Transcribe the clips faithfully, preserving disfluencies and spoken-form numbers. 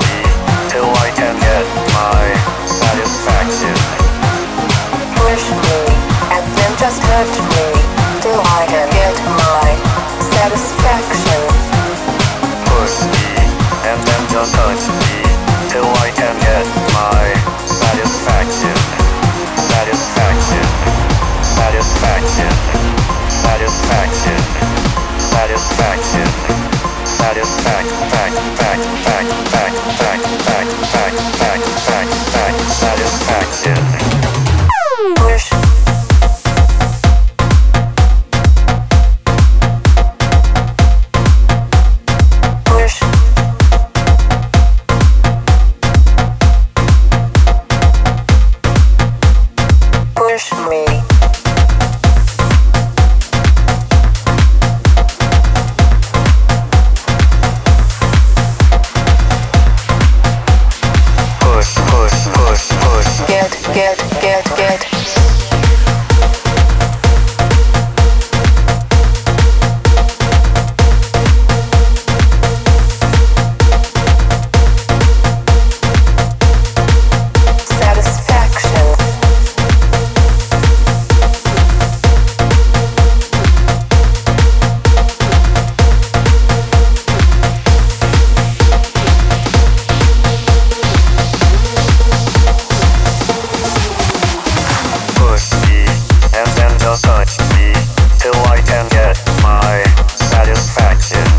me till I can get my satisfaction. Push me, and then just hurt me till I can get my satisfaction. Push me, and then just hurt me till I can get my satisfaction. Satisfaction, satisfaction, satisfaction, satisfaction. Satisfaction, fact, fact, fact, fact, fact, fact, fact, fact, fact, fact, satisfaction. Push. Get, get, get. Satisfaction.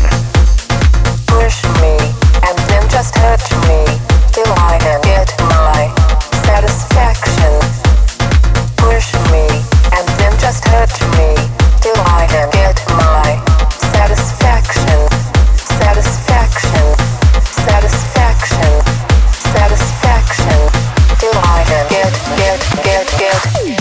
Get, get, get.